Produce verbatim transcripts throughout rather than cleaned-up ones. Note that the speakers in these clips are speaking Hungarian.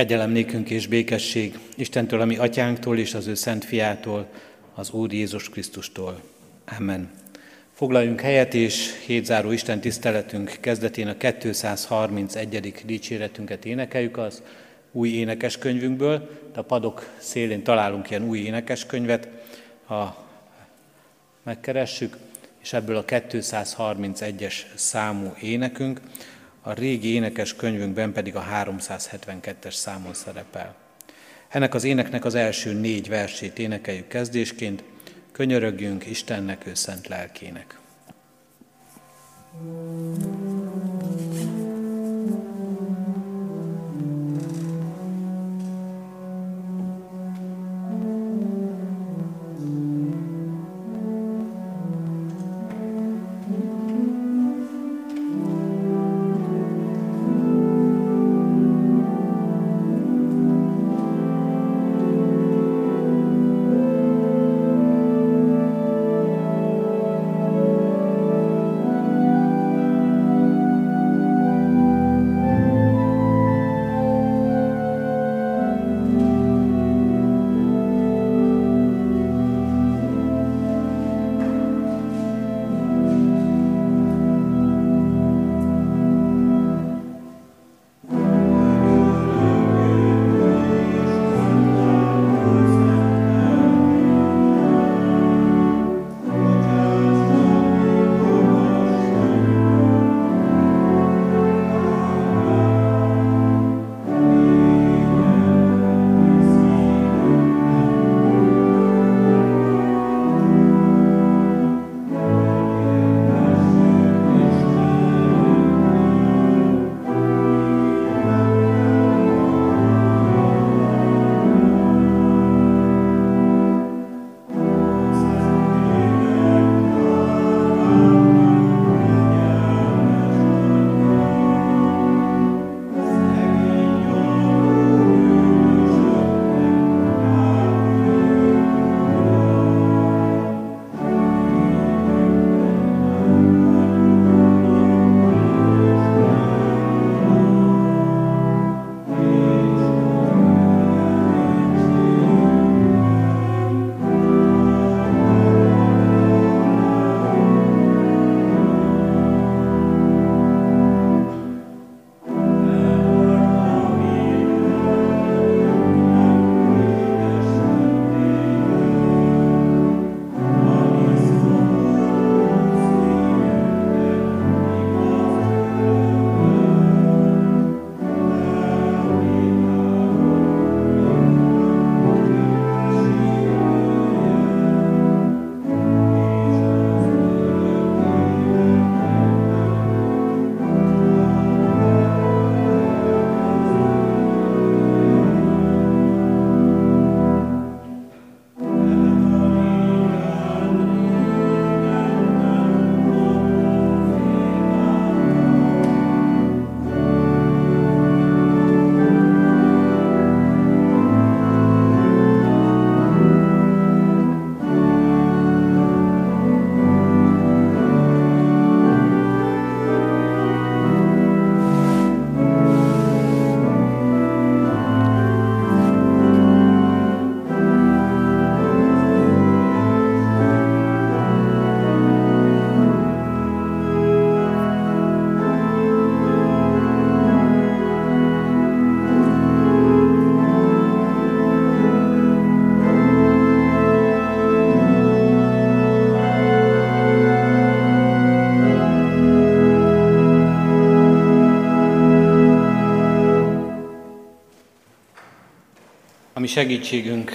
Kegyelem nékünk és békesség Istentől, a mi atyánktól és az ő szent fiától, az Úr Jézus Krisztustól. Amen. Foglaljunk helyet, és hétzáró Isten tiszteletünk kezdetén a kétszázharmincegyedik dicséretünket énekeljük az új énekeskönyvünkből. A padok szélén találunk ilyen új énekeskönyvet, ha megkeressük, és ebből a kétszázharmincegyes számú énekünk, a régi énekeskönyvünkben pedig a háromszázhetvenkettes számon szerepel. Ennek az éneknek az első négy versét énekeljük kezdésként, könyörögjünk Istennek, ő szent lelkének. A mi segítségünk,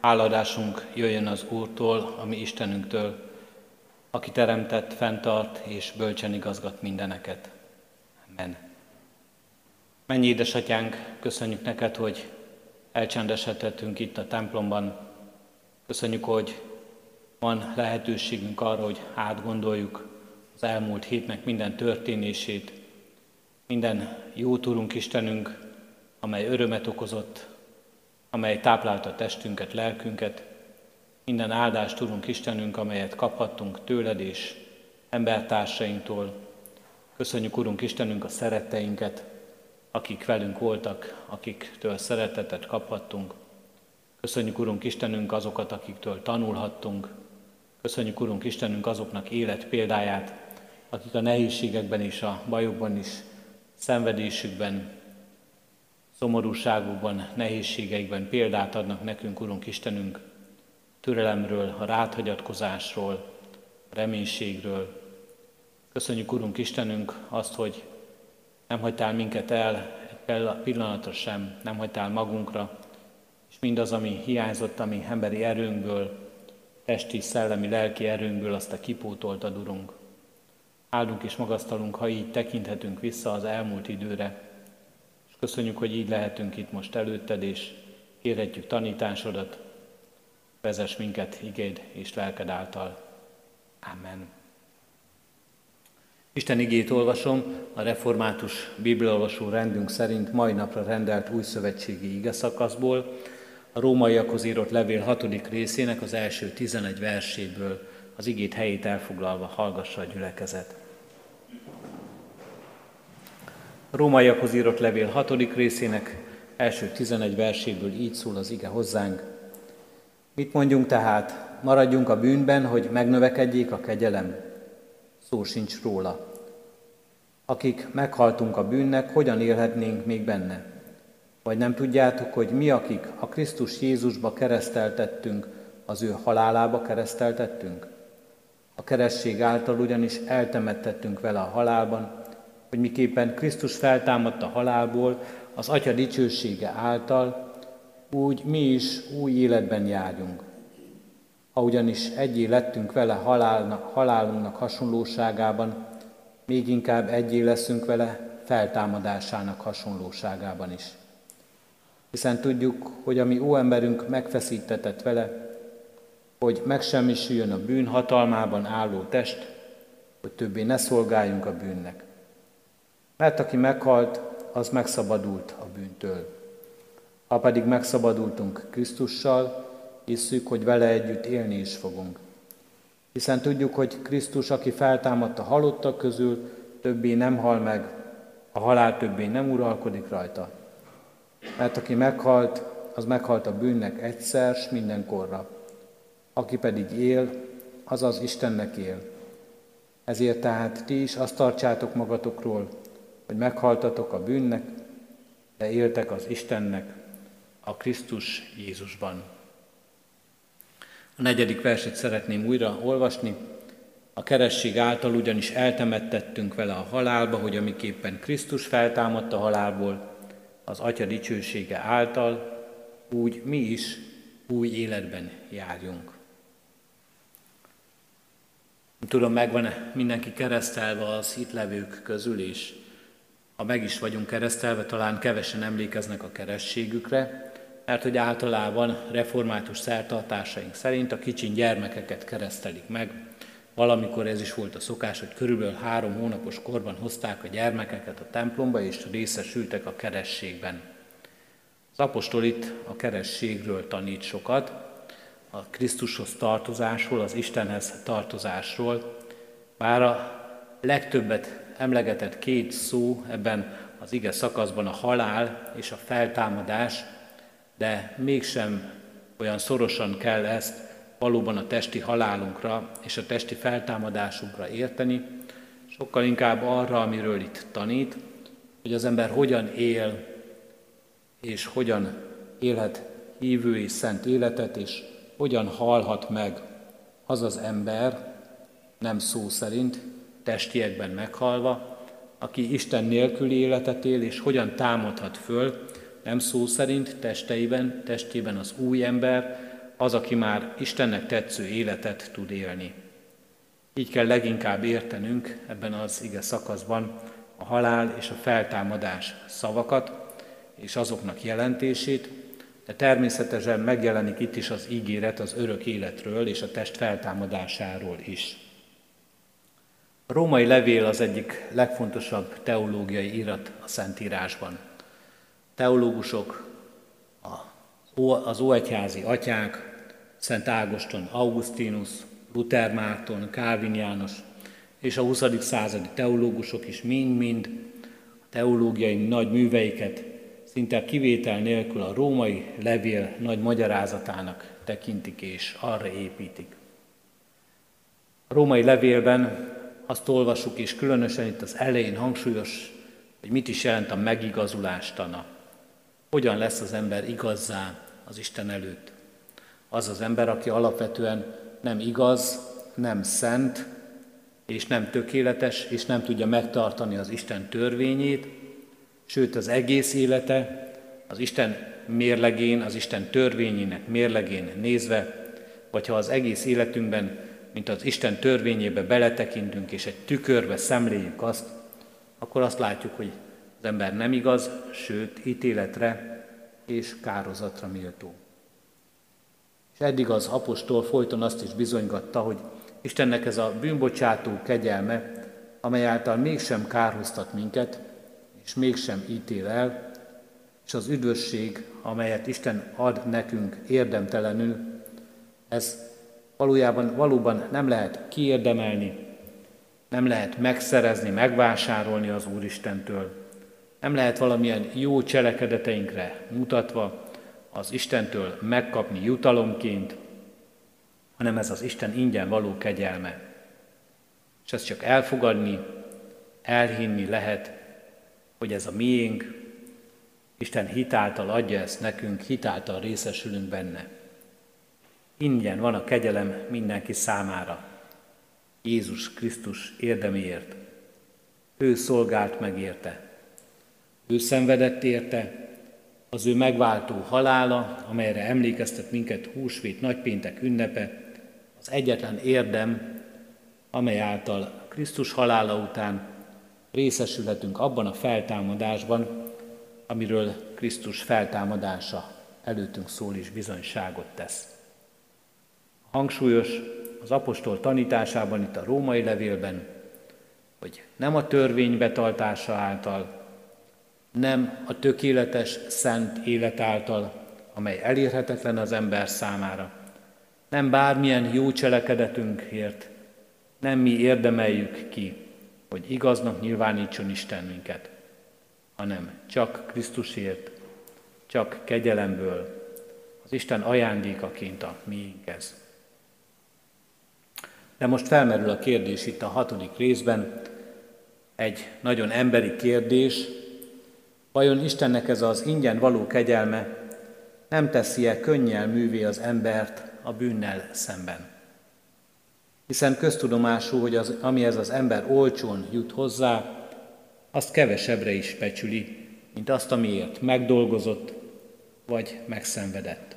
háladásunk jöjjön az Úrtól, a mi Istenünktől, aki teremtett, fenntart és bölcsen igazgat mindeneket. Amen. Mennyi édesatyánk, köszönjük neked, hogy elcsendesedhetünk itt a templomban. Köszönjük, hogy van lehetőségünk arra, hogy átgondoljuk az elmúlt hétnek minden történését, minden jótúrunk Istenünk, amely örömet okozott, amely táplálta testünket, lelkünket, minden áldást, Urunk Istenünk, amelyet kaphattunk tőled és embertársainktól. Köszönjük, Urunk Istenünk, a szeretteinket, akik velünk voltak, akiktől szeretetet kaphattunk. Köszönjük, Urunk Istenünk, azokat, akiktől tanulhattunk. Köszönjük, Urunk Istenünk, azoknak élet példáját, akik a nehézségekben és a bajokban is, szenvedésükben, szomorúságukban, nehézségeikben példát adnak nekünk, Urunk Istenünk, türelemről, a rádhagyatkozásról, a reménységről. Köszönjük, Urunk Istenünk, azt, hogy nem hagytál minket el egy pillanatra sem, nem hagytál magunkra, és mindaz, ami hiányzott, ami emberi erőnkből, testi, szellemi, lelki erőnkből, azt a kipótoltad, Urunk. Áldunk és magasztalunk, ha így tekinthetünk vissza az elmúlt időre, és köszönjük, hogy így lehetünk itt most előtted, és kérhetjük tanításodat, vezess minket igéd és lelked által. Amen. Isten igét olvasom, a református bibliaolvasó rendünk szerint mai napra rendelt újszövetségi igeszakaszból, a Rómaiakhoz írott levél hatodik részének az első tizenegy verséből, az igét helyét elfoglalva hallgassa a gyülekezet. A Rómaiakhoz írott levél hatodik részének első tizenegy verséből így szól az ige hozzánk. Mit mondjunk tehát? Maradjunk a bűnben, hogy megnövekedjék a kegyelem? Szó sincs róla. Akik meghaltunk a bűnnek, hogyan élhetnénk még benne? Vagy nem tudjátok, hogy mi, akik a Krisztus Jézusba kereszteltettünk, az ő halálába kereszteltettünk? A keresztség által ugyanis eltemettettünk vele a halálban, hogy miképpen Krisztus feltámadt a halálból, az Atya dicsősége által, úgy mi is új életben járjunk. Ha ugyanis egyé lettünk vele halálnak, halálunknak hasonlóságában, még inkább egyé leszünk vele feltámadásának hasonlóságában is. Hiszen tudjuk, hogy a mi óemberünk megfeszítetett vele, hogy megsemmisüljön a bűn hatalmában álló test, hogy többé ne szolgáljunk a bűnnek. Mert aki meghalt, az megszabadult a bűntől. Ha pedig megszabadultunk Krisztussal, hisszük, hogy vele együtt élni is fogunk. Hiszen tudjuk, hogy Krisztus, aki feltámadt a halottak közül, többé nem hal meg, a halál többé nem uralkodik rajta. Mert aki meghalt, az meghalt a bűnnek egyszer s mindenkorra. Aki pedig él, az az Istennek él. Ezért tehát ti is azt tartsátok magatokról, hogy meghaltatok a bűnnek, de éltek az Istennek a Krisztus Jézusban. A negyedik verset szeretném újra olvasni. A keresztség által ugyanis eltemettettünk vele a halálba, hogy amiképpen Krisztus feltámadt a halálból, az Atya dicsősége által, úgy mi is új életben járjunk. Nem tudom, megvan-e mindenki keresztelve az itt levők közül, és ha meg is vagyunk keresztelve, talán kevesen emlékeznek a keresztségükre, mert hogy általában református szertartásaink szerint a kicsin gyermekeket keresztelik meg. Valamikor ez is volt a szokás, hogy körülbelül három hónapos korban hozták a gyermekeket a templomba, és részesültek a keresztségben. Az apostol itt a keresztségről tanít sokat, a Krisztushoz tartozásról, az Istenhez tartozásról, bár a legtöbbet emlegetett két szó ebben az ige szakaszban a halál és a feltámadás, de mégsem olyan szorosan kell ezt valóban a testi halálunkra és a testi feltámadásunkra érteni, sokkal inkább arra, amiről itt tanít, hogy az ember hogyan él, és hogyan élhet hívő és szent életet, és hogyan halhat meg az az ember, nem szó szerint, testiekben meghalva, aki Isten nélküli életet él, és hogyan támadhat föl, nem szó szerint, testeiben, testében az új ember, az, aki már Istennek tetsző életet tud élni. Így kell leginkább értenünk ebben az ige szakaszban a halál és a feltámadás szavakat, és azoknak jelentését, de természetesen megjelenik itt is az ígéret az örök életről és a test feltámadásáról is. A római levél az egyik legfontosabb teológiai írat a Szentírásban. Teológusok, az óegyházi atyák, Szent Ágoston, Augustinus, Luther Márton, Kálvin János és a huszadik századi teológusok is mind-mind a teológiai nagy műveiket szinte kivétel nélkül a római levél nagy magyarázatának tekintik és arra építik. A római levélben azt olvasuk, és különösen itt az elején hangsúlyos, hogy mit is jelent a megigazulás tana. Hogyan lesz az ember igazzá az Isten előtt? Az az ember, aki alapvetően nem igaz, nem szent, és nem tökéletes, és nem tudja megtartani az Isten törvényét, sőt az egész élete az Isten mérlegén, az Isten törvényének mérlegén nézve, vagy ha az egész életünkben, mint az Isten törvényébe beletekintünk, és egy tükörbe szemléljük azt, akkor azt látjuk, hogy az ember nem igaz, sőt ítéletre és kározatra méltó. És eddig az apostol folyton azt is bizonygatta, hogy Istennek ez a bűnbocsátó kegyelme, amely által mégsem kárhoztat minket, és mégsem ítél el, és az üdvösség, amelyet Isten ad nekünk érdemtelenül, ez valójában valóban nem lehet kiérdemelni, nem lehet megszerezni, megvásárolni az Úristentől. Nem lehet valamilyen jó cselekedeteinkre mutatva az Istentől megkapni jutalomként, hanem ez az Isten ingyen való kegyelme. És ezt csak elfogadni, elhinni lehet, hogy ez a miénk, Isten hitáltal adja ezt nekünk, hitáltal részesülünk benne. Ingyen van a kegyelem mindenki számára, Jézus Krisztus érdeméért. Ő szolgált meg érte, ő szenvedett érte, az ő megváltó halála, amelyre emlékeztet minket húsvét nagypéntek ünnepe, az egyetlen érdem, amely által Krisztus halála után részesülhetünk abban a feltámadásban, amiről Krisztus feltámadása előttünk szól és bizonyságot tesz. Hangsúlyos az apostol tanításában, itt a római levélben, hogy nem a törvény betartása által, nem a tökéletes, szent élet által, amely elérhetetlen az ember számára, nem bármilyen jó cselekedetünkért, nem mi érdemeljük ki, hogy igaznak nyilvánítson Isten minket, hanem csak Krisztusért, csak kegyelemből, az Isten ajándékaként a miénk ez. De most felmerül a kérdés itt a hatodik részben, egy nagyon emberi kérdés, vajon Istennek ez az ingyen való kegyelme nem teszi-e könnyelművé az embert a bűnnel szemben? Hiszen köztudomású, hogy az, amihez az ember olcsón jut hozzá, azt kevesebbre is becsüli, mint azt, amiért megdolgozott vagy megszenvedett.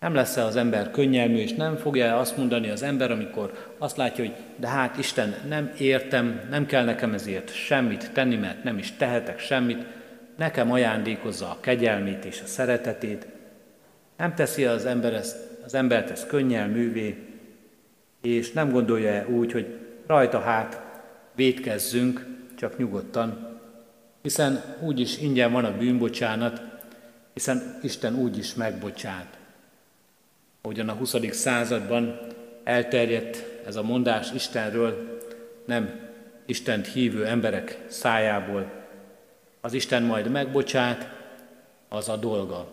Nem lesz-e az ember könnyelmű, és nem fogja azt mondani az ember, amikor azt látja, hogy de hát Isten, nem értem, nem kell nekem ezért semmit tenni, mert nem is tehetek semmit, nekem ajándékozza a kegyelmét és a szeretetét. Nem teszi az ember ezt, az embert ezt könnyelművé, és nem gondolja úgy, hogy rajta hát vétkezzünk, csak nyugodtan, hiszen úgyis ingyen van a bűnbocsánat, hiszen Isten úgyis megbocsát. Ahogyan a huszadik században elterjedt ez a mondás Istenről, nem Istent hívő emberek szájából. Az Isten majd megbocsát, az a dolga.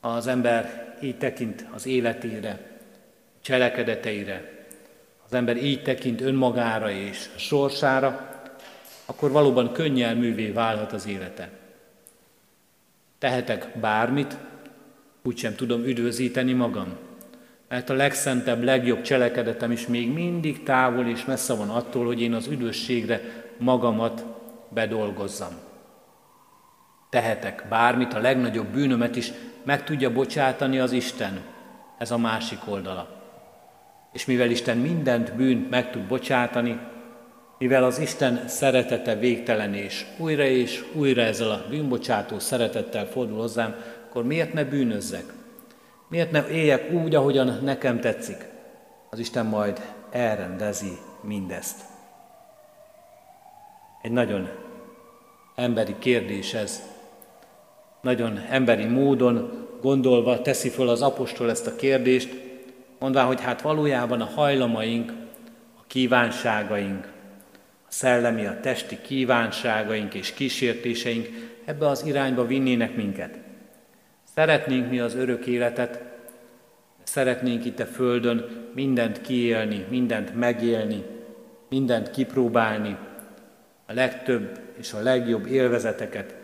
Az ember így tekint az életére, cselekedeteire, az ember így tekint önmagára és sorsára, akkor valóban könnyelművé válhat az élete. Tehetek bármit, úgysem tudom üdvözíteni magam, mert a legszentebb, legjobb cselekedetem is még mindig távol és messze van attól, hogy én az üdvösségre magamat bedolgozzam. Tehetek bármit, a legnagyobb bűnömet is meg tudja bocsátani az Isten, ez a másik oldala. És mivel Isten mindent bűnt meg tud bocsátani, mivel az Isten szeretete végtelen és újra és újra ezzel a bűnbocsátó szeretettel fordul hozzám, akkor miért ne bűnözzek? Miért ne éljek úgy, ahogyan nekem tetszik? Az Isten majd elrendezi mindezt. Egy nagyon emberi kérdés ez. Nagyon emberi módon gondolva teszi föl az apostol ezt a kérdést, mondván, hogy hát valójában a hajlamaink, a kívánságaink, a szellemi, a testi kívánságaink és kísértéseink ebbe az irányba vinnének minket. Szeretnénk mi az örök életet, szeretnénk itt a Földön mindent kiélni, mindent megélni, mindent kipróbálni, a legtöbb és a legjobb élvezeteket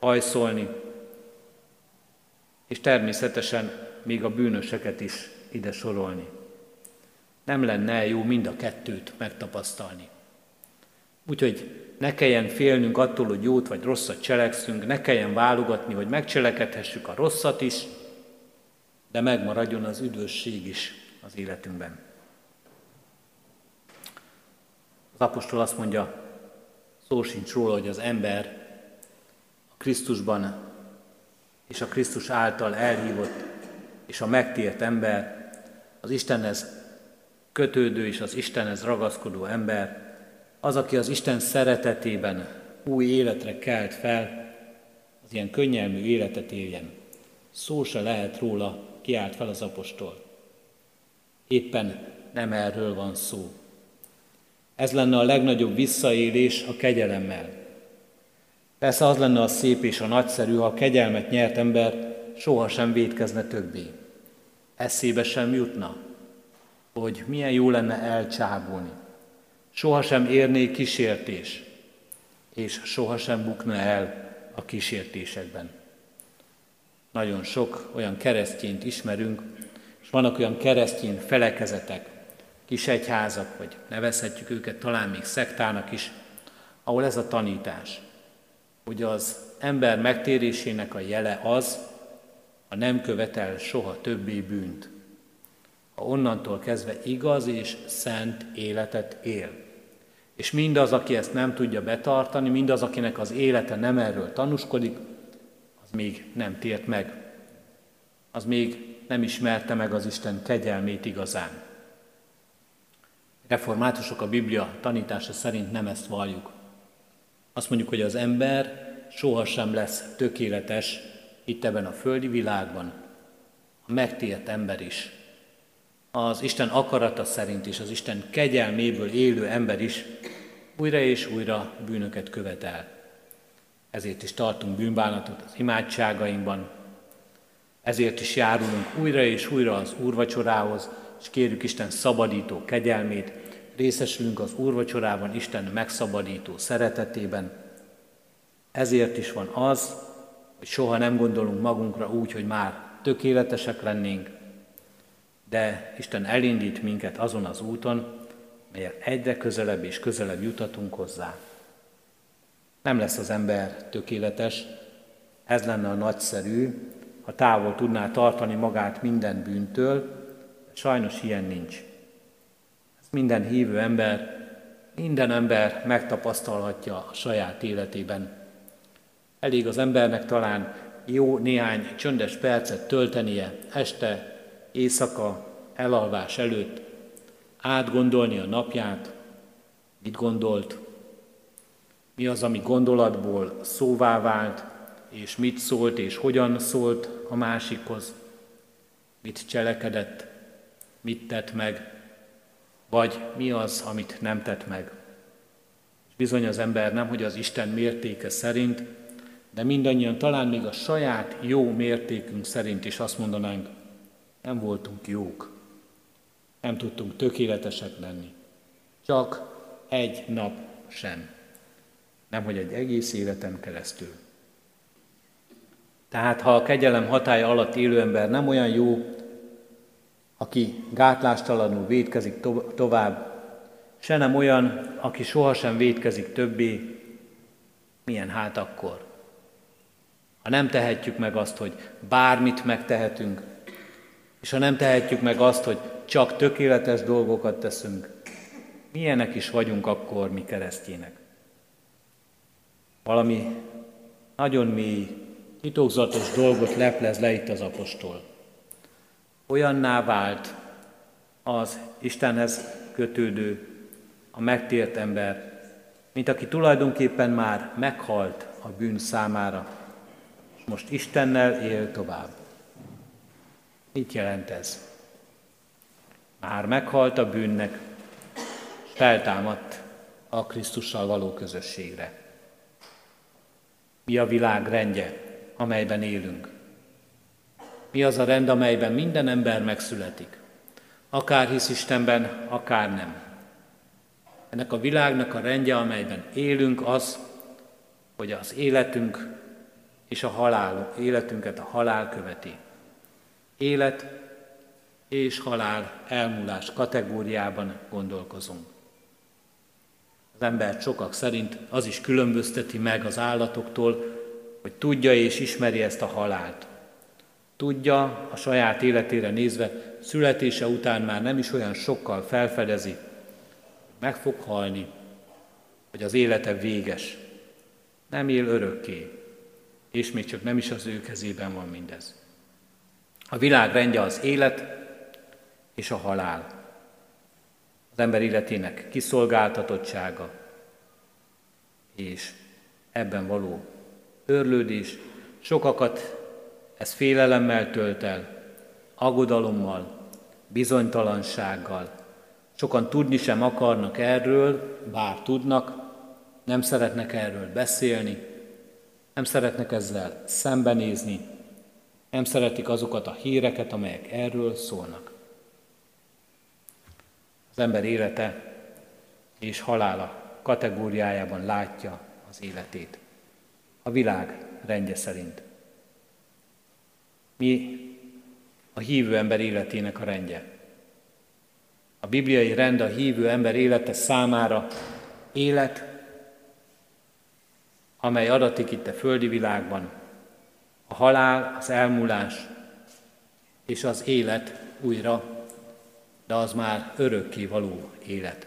hajszolni, és természetesen még a bűnöseket is ide sorolni. Nem lenne jó mind a kettőt megtapasztalni. Úgyhogy ne kelljen félnünk attól, hogy jót vagy rosszat cselekszünk, ne kelljen válogatni, hogy megcselekedhessük a rosszat is, de megmaradjon az üdvösség is az életünkben. Az apostol azt mondja, szó sincs róla, hogy az ember a Krisztusban és a Krisztus által elhívott és a megtért ember, az Istenhez kötődő és az Istenhez ragaszkodó ember, az, aki az Isten szeretetében új életre kelt fel, az ilyen könnyelmű életet éljen. Szó se lehet róla, kiált fel az apostol. Éppen nem erről van szó. Ez lenne a legnagyobb visszaélés a kegyelemmel. Persze az lenne a szép és a nagyszerű, ha a kegyelmet nyert ember sohasem vétkezne többé. Eszébe sem jutna, hogy milyen jó lenne elcsábulni. Sohasem érné kísértés, és sohasem bukna el a kísértésekben. Nagyon sok olyan keresztényt ismerünk, és vannak olyan keresztény felekezetek, kisegyházak, vagy nevezhetjük őket talán még szektának is, ahol ez a tanítás, hogy az ember megtérésének a jele az, ha nem követel soha többé bűnt, ha onnantól kezdve igaz és szent életet él. És mindaz, aki ezt nem tudja betartani, mindaz, akinek az élete nem erről tanúskodik, az még nem tért meg. Az még nem ismerte meg az Isten kegyelmét igazán. Reformátusok a Biblia tanítása szerint nem ezt valljuk. Azt mondjuk, hogy az ember sohasem lesz tökéletes itt ebben a földi világban. A megtért ember is, az Isten akarata szerint és az Isten kegyelméből élő ember is újra és újra bűnöket követel. Ezért is tartunk bűnbánatot az imádságainkban, ezért is járulunk újra és újra az úrvacsorához, és kérjük Isten szabadító kegyelmét, részesülünk az úrvacsorában Isten megszabadító szeretetében. Ezért is van az, hogy soha nem gondolunk magunkra úgy, hogy már tökéletesek lennénk, de Isten elindít minket azon az úton, melyen egyre közelebb és közelebb jutatunk hozzá. Nem lesz az ember tökéletes, ez lenne a nagyszerű, ha távol tudná tartani magát minden bűntől, de sajnos ilyen nincs. Ez minden hívő ember, minden ember megtapasztalhatja a saját életében. Elég az embernek talán jó néhány csöndes percet töltenie este, éjszaka, elalvás előtt, átgondolni a napját, mit gondolt, mi az, ami gondolatból szóvá vált, és mit szólt, és hogyan szólt a másikhoz, mit cselekedett, mit tett meg, vagy mi az, amit nem tett meg. És bizony az ember nem, hogy az Isten mértéke szerint, de mindannyian talán még a saját jó mértékünk szerint is azt mondanánk, nem voltunk jók, nem tudtunk tökéletesek lenni. Csak egy nap sem. Nemhogy egy egész életem keresztül. Tehát ha a kegyelem hatálya alatt élő ember nem olyan jó, aki gátlástalanul vétkezik to- tovább, se nem olyan, aki sohasem vétkezik többé, milyen hát akkor? Ha nem tehetjük meg azt, hogy bármit megtehetünk, és ha nem tehetjük meg azt, hogy csak tökéletes dolgokat teszünk, milyenek is vagyunk akkor mi keresztjének? Valami nagyon mély, titokzatos dolgot leplez le itt az apostol. Olyanná vált az Istenhez kötődő, a megtért ember, mint aki tulajdonképpen már meghalt a bűn számára, és most Istennel él tovább. Mit jelent ez? Már meghalt a bűnnek, feltámadt a Krisztussal való közösségre. Mi a világ rendje, amelyben élünk? Mi az a rend, amelyben minden ember megszületik? Akár hisz Istenben, akár nem. Ennek a világnak a rendje, amelyben élünk, az, hogy az életünk és a halál, életünket a halál követi. Élet és halál elmúlás kategóriában gondolkozunk. Az embert sokak szerint az is különbözteti meg az állatoktól, hogy tudja és ismeri ezt a halált. Tudja, a saját életére nézve, születése után már nem is olyan sokkal felfedezi, meg fog halni, hogy az élete véges, nem él örökké, és még csak nem is az ő kezében van mindez. A világ rendje az élet és a halál. Az ember életének kiszolgáltatottsága, és ebben való örlődés sokakat ez félelemmel tölt el, aggodalommal, bizonytalansággal. Sokan tudni sem akarnak erről, bár tudnak, nem szeretnek erről beszélni, nem szeretnek ezzel szembenézni, nem szeretik azokat a híreket, amelyek erről szólnak. Az ember élete és halála kategóriájában látja az életét, a világ rendje szerint. Mi a hívő ember életének a rendje? A bibliai rend a hívő ember élete számára élet, amely adatik itt a földi világban, a halál, az elmúlás és az élet újra, de az már örökké való élet.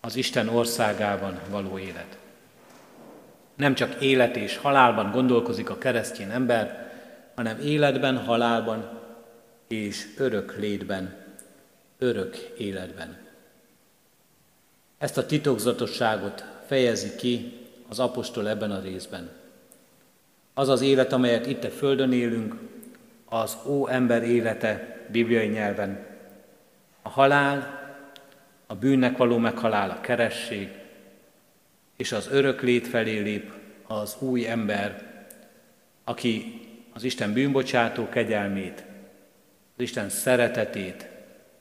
Az Isten országában való élet. Nem csak élet és halálban gondolkozik a keresztény ember, hanem életben, halálban és örök létben, örök életben. Ezt a titokzatosságot fejezi ki az apostol ebben a részben. Az az élet, amelyet itt a földön élünk, az óember élete bibliai nyelven. A halál, a bűnnek való meghalál, a keresség, és az örök lét felé lép az új ember, aki az Isten bűnbocsátó kegyelmét, az Isten szeretetét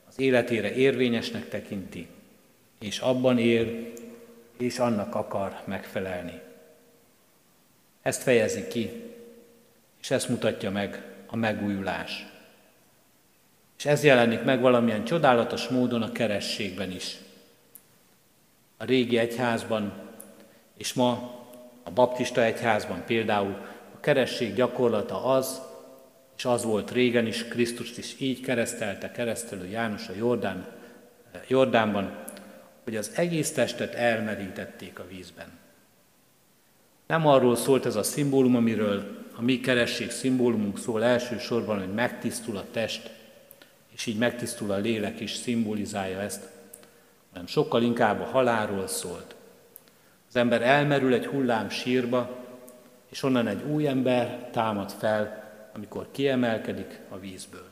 az életére érvényesnek tekinti, és abban él, és annak akar megfelelni. Ezt fejezi ki, és ezt mutatja meg a megújulás. És ez jelenik meg valamilyen csodálatos módon a kerességben is. A régi egyházban, és ma a baptista egyházban például a keresség gyakorlata az, és az volt régen is, Krisztust is így keresztelte keresztelő János a Jordán, Jordánban, hogy az egész testet elmerítették a vízben. Nem arról szólt ez a szimbólum, amiről a mi keresség szimbólumunk szól elsősorban, hogy megtisztul a test, és így megtisztul a lélek is, szimbolizálja ezt, hanem sokkal inkább a halálról szólt. Az ember elmerül egy hullám sírba, és onnan egy új ember támad fel, amikor kiemelkedik a vízből.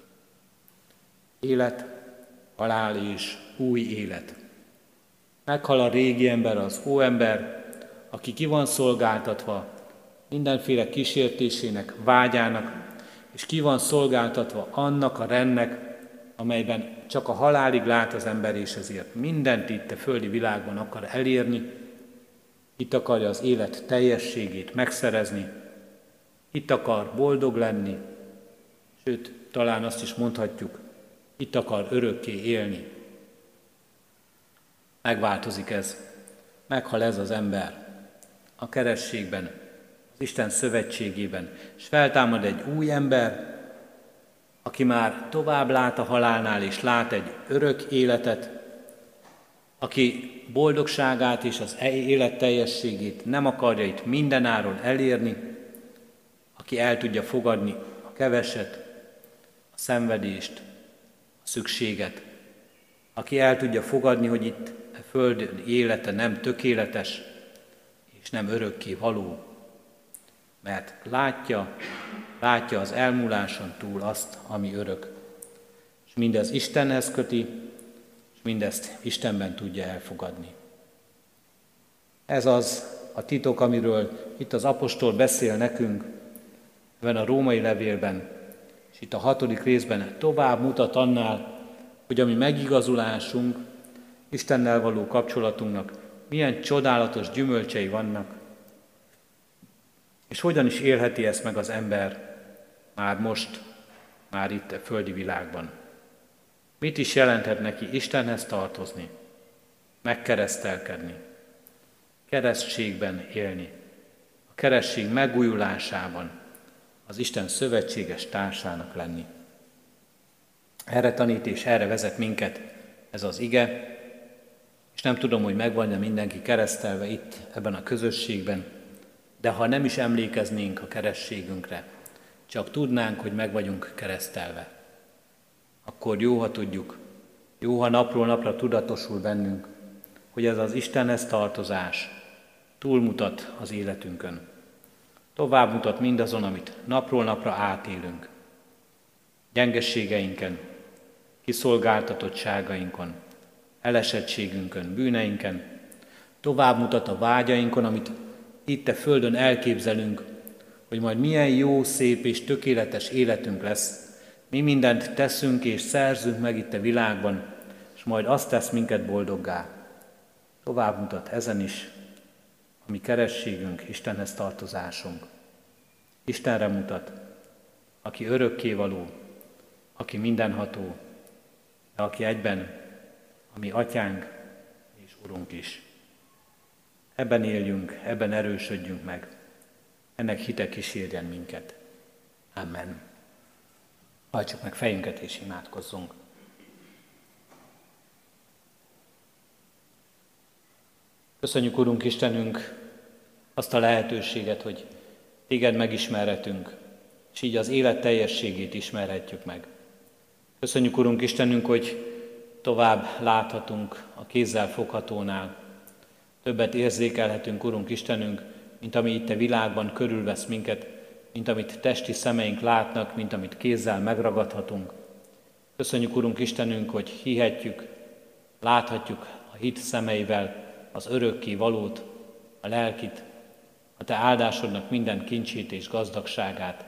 Élet, halál és új élet. Meghal a régi ember, az óember, aki ki van szolgáltatva mindenféle kísértésének, vágyának, és ki van szolgáltatva annak a rendnek, amelyben csak a halálig lát az ember, és ezért mindent itt a földi világban akar elérni, itt akarja az élet teljességét megszerezni, itt akar boldog lenni, sőt, talán azt is mondhatjuk, itt akar örökké élni. Megváltozik ez, meghal ez az ember a kerességben, az Isten szövetségében, és feltámad egy új ember, aki már tovább lát a halálnál, és lát egy örök életet, aki boldogságát és az élet teljességét nem akarja itt mindenáron elérni, aki el tudja fogadni a keveset, a szenvedést, a szükséget, aki el tudja fogadni, hogy itt a föld élete nem tökéletes, és nem örökké való, mert látja, Látja az elmúláson túl azt, ami örök. És mindez Istenhez köti, és mindezt Istenben tudja elfogadni. Ez az a titok, amiről itt az apostol beszél nekünk ebben a római levélben, és itt a hatodik részben tovább mutat annál, hogy a mi megigazulásunk, Istennel való kapcsolatunknak milyen csodálatos gyümölcsei vannak, és hogyan is élheti ezt meg az ember már most, már itt a földi világban. Mit is jelenthet neki Istenhez tartozni, megkeresztelkedni, keresztségben élni, a keresztség megújulásában az Isten szövetséges társának lenni. Erre tanít és erre vezet minket ez az ige, és nem tudom, hogy megvan-e mindenki keresztelve itt ebben a közösségben, de ha nem is emlékeznénk a keresztségünkre, csak tudnánk, hogy meg vagyunk keresztelve, akkor jó, ha tudjuk, jó, ha napról napra tudatosul bennünk, hogy ez az Istenhez tartozás túlmutat az életünkön. Továbbmutat mindazon, amit napról napra átélünk, gyengességeinken, kiszolgáltatottságainkon, elesettségünkön, bűneinken, továbbmutat a vágyainkon, amit itt a földön elképzelünk, hogy majd milyen jó, szép és tökéletes életünk lesz, mi mindent teszünk és szerzünk meg itt a világban, és majd azt tesz minket boldoggá. Továbbmutat ezen is a mi kerességünk, Istenhez tartozásunk. Istenre mutat, aki örökkévaló, aki mindenható, de aki egyben a mi atyánk és urunk is. Ebben éljünk, ebben erősödjünk meg. Ennek hite kísérjen minket. Amen. Hajtsuk meg fejünket és imádkozzunk. Köszönjük, Urunk Istenünk, azt a lehetőséget, hogy Téged megismerhetünk, és így az élet teljességét ismerhetjük meg. Köszönjük, Urunk Istenünk, hogy tovább láthatunk a kézzel foghatónál. Többet érzékelhetünk, Urunk Istenünk, mint ami itt a világban körülvesz minket, mint amit testi szemeink látnak, mint amit kézzel megragadhatunk. Köszönjük, Urunk Istenünk, hogy hihetjük, láthatjuk a hit szemeivel az örökké valót, a lelkit, a Te áldásodnak minden kincsét és gazdagságát.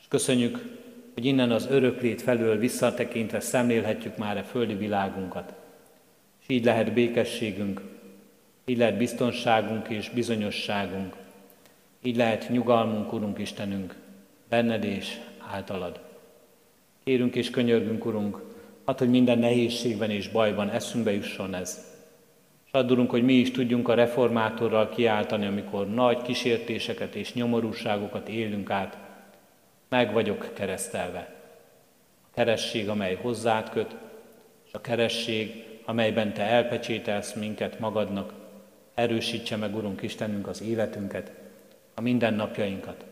És köszönjük, hogy innen az öröklét felől visszatekintve szemlélhetjük már a földi világunkat. És így lehet békességünk, így lehet biztonságunk és bizonyosságunk, így lehet nyugalmunk, Urunk Istenünk, benned és általad. Kérünk és könyörgünk, Urunk, add, hogy minden nehézségben és bajban eszünkbe jusson ez. S add, Urunk, hogy mi is tudjunk a reformátorral kiáltani, amikor nagy kísértéseket és nyomorúságokat élünk át. Meg vagyok keresztelve. A keresztség, amely hozzád köt, és a keresztség, amelyben Te elpecsételsz minket magadnak, erősítse meg, Urunk Istenünk, az életünket, a mindennapjainkat,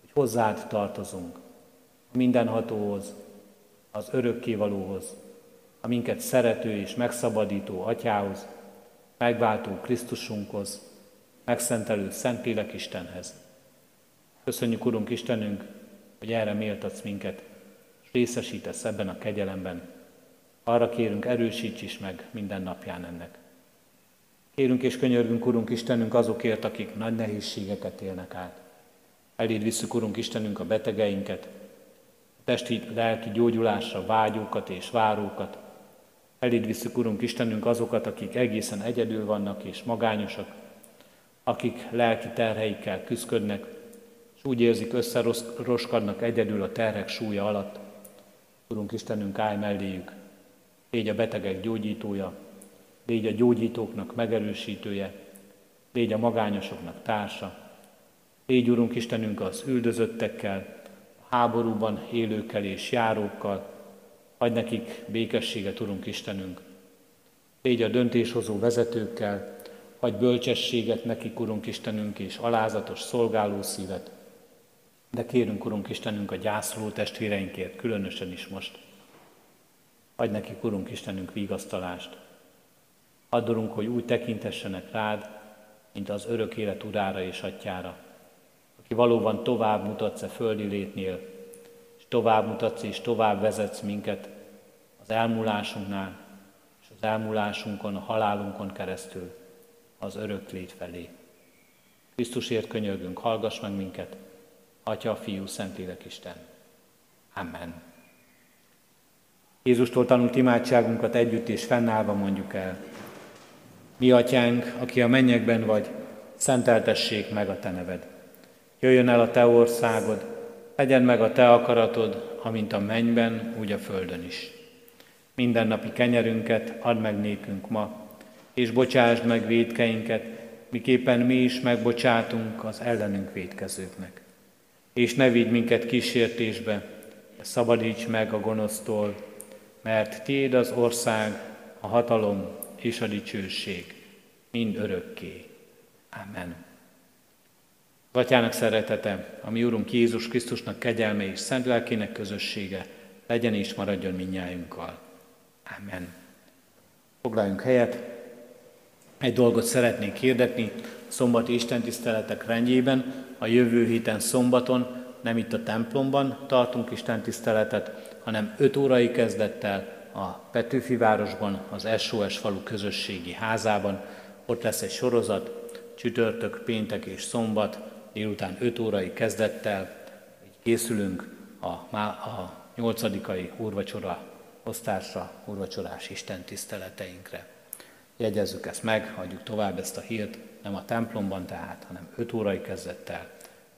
hogy hozzád tartozunk, a mindenhatóhoz, az örökkévalóhoz, a minket szerető és megszabadító Atyához, megváltó Krisztusunkhoz, megszentelő Szentlélek Istenhez. Köszönjük, Urunk Istenünk, hogy erre méltatsz minket, és részesítesz ebben a kegyelemben. Arra kérünk, erősíts is meg minden napján ennek. Kérünk és könyörgünk, Urunk Istenünk, azokért, akik nagy nehézségeket élnek át. Eléd visszük, Urunk Istenünk, a betegeinket, a testi, lelki gyógyulásra vágyókat és várókat. Eléd visszük, Urunk Istenünk, azokat, akik egészen egyedül vannak és magányosak, akik lelki terheikkel küszködnek, és úgy érzik, összeroskadnak egyedül a terhek súlya alatt. Urunk Istenünk, állj melléjük, légy a betegek gyógyítója, légy a gyógyítóknak megerősítője, légy a magányosoknak társa, légy, Urunk Istenünk, az üldözöttekkel, a háborúban élőkkel és járókkal, adj nekik békességet, Urunk Istenünk. Légy a döntéshozó vezetőkkel, adj bölcsességet nekik, Urunk Istenünk, és alázatos szolgáló szívet. De kérünk, Urunk Istenünk, a gyászoló testvéreinkért, különösen is most. Adj nekik, Urunk Istenünk, vigasztalást. Add, Urunk, hogy úgy tekintessenek rád, mint az örök élet urára és atyára, aki valóban tovább mutatsz a földi létnél, tovább mutatsz és tovább vezetsz minket az elmúlásunknál, és az elmúlásunkon, a halálunkon keresztül. az örök lét felé. Krisztusért könyörgünk, hallgass meg minket, Atya, Fiú, Szentlélek, Isten. Amen. Jézustól tanult imádságunkat együtt és fennállva mondjuk el. Mi Atyánk, aki a mennyekben vagy, szenteltessék meg a Te neved. Jöjjön el a Te országod, legyen meg a Te akaratod, amint a mennyben, úgy a földön is. Mindennapi kenyerünket add meg nékünk ma, és bocsásd meg vétkeinket, miképpen mi is megbocsátunk az ellenünk vétkezőknek. És ne vigy minket kísértésbe, de szabadíts meg a gonosztól, mert Tiéd az ország, a hatalom és a dicsőség, mind örökké. Amen. Az Atyának szeretete, a mi Úrunk Jézus Krisztusnak kegyelme és szent lelkének közössége legyen és maradjon mindnyájunkkal. Amen. Foglaljunk helyet. Egy dolgot szeretnék hirdetni szombati istentiszteletek rendjében. A jövő héten szombaton nem itt a templomban tartunk istentiszteletet, hanem öt órai kezdettel a Petőfi városban, az es o es falu közösségi házában. Ott lesz egy sorozat, csütörtök, péntek és szombat, délután öt órai kezdettel. Készülünk a, a nyolcadikai úrvacsora osztásra, úrvacsorás istentiszteleteinkre. Jegyezzük ezt meg, adjuk tovább ezt a hírt, nem a templomban tehát, hanem öt órai kezdettel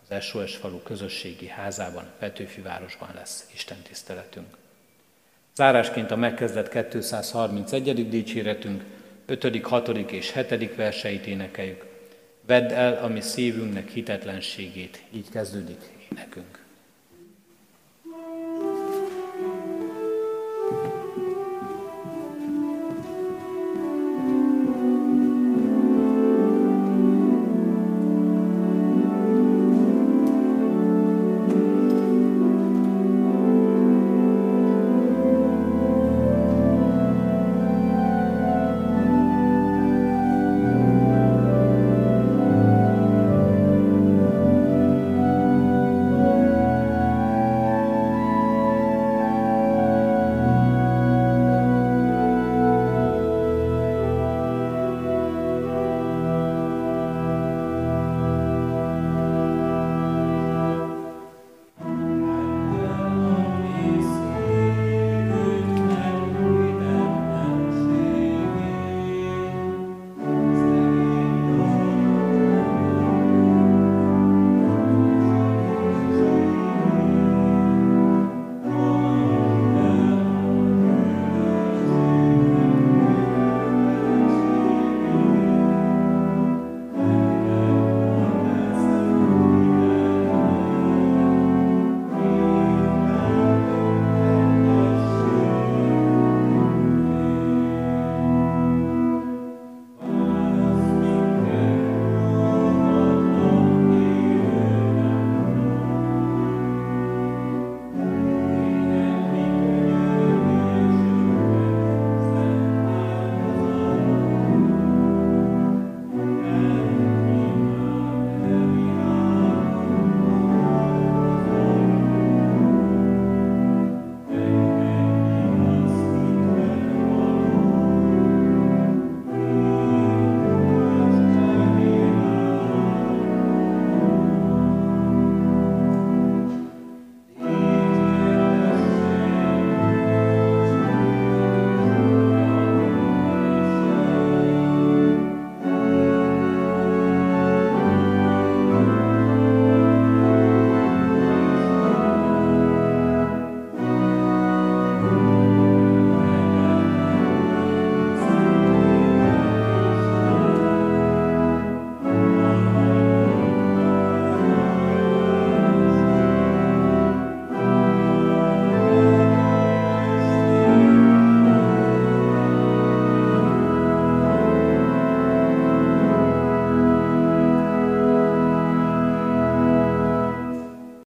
az es o es falu közösségi házában, Petőfi városban lesz istentiszteletünk. Zárásként a megkezdett kétszázharmincegyedik dicséretünk ötödik, hatodik és hetedik verseit énekeljük. Vedd el a mi szívünknek hitetlenségét, így kezdődik énekünk.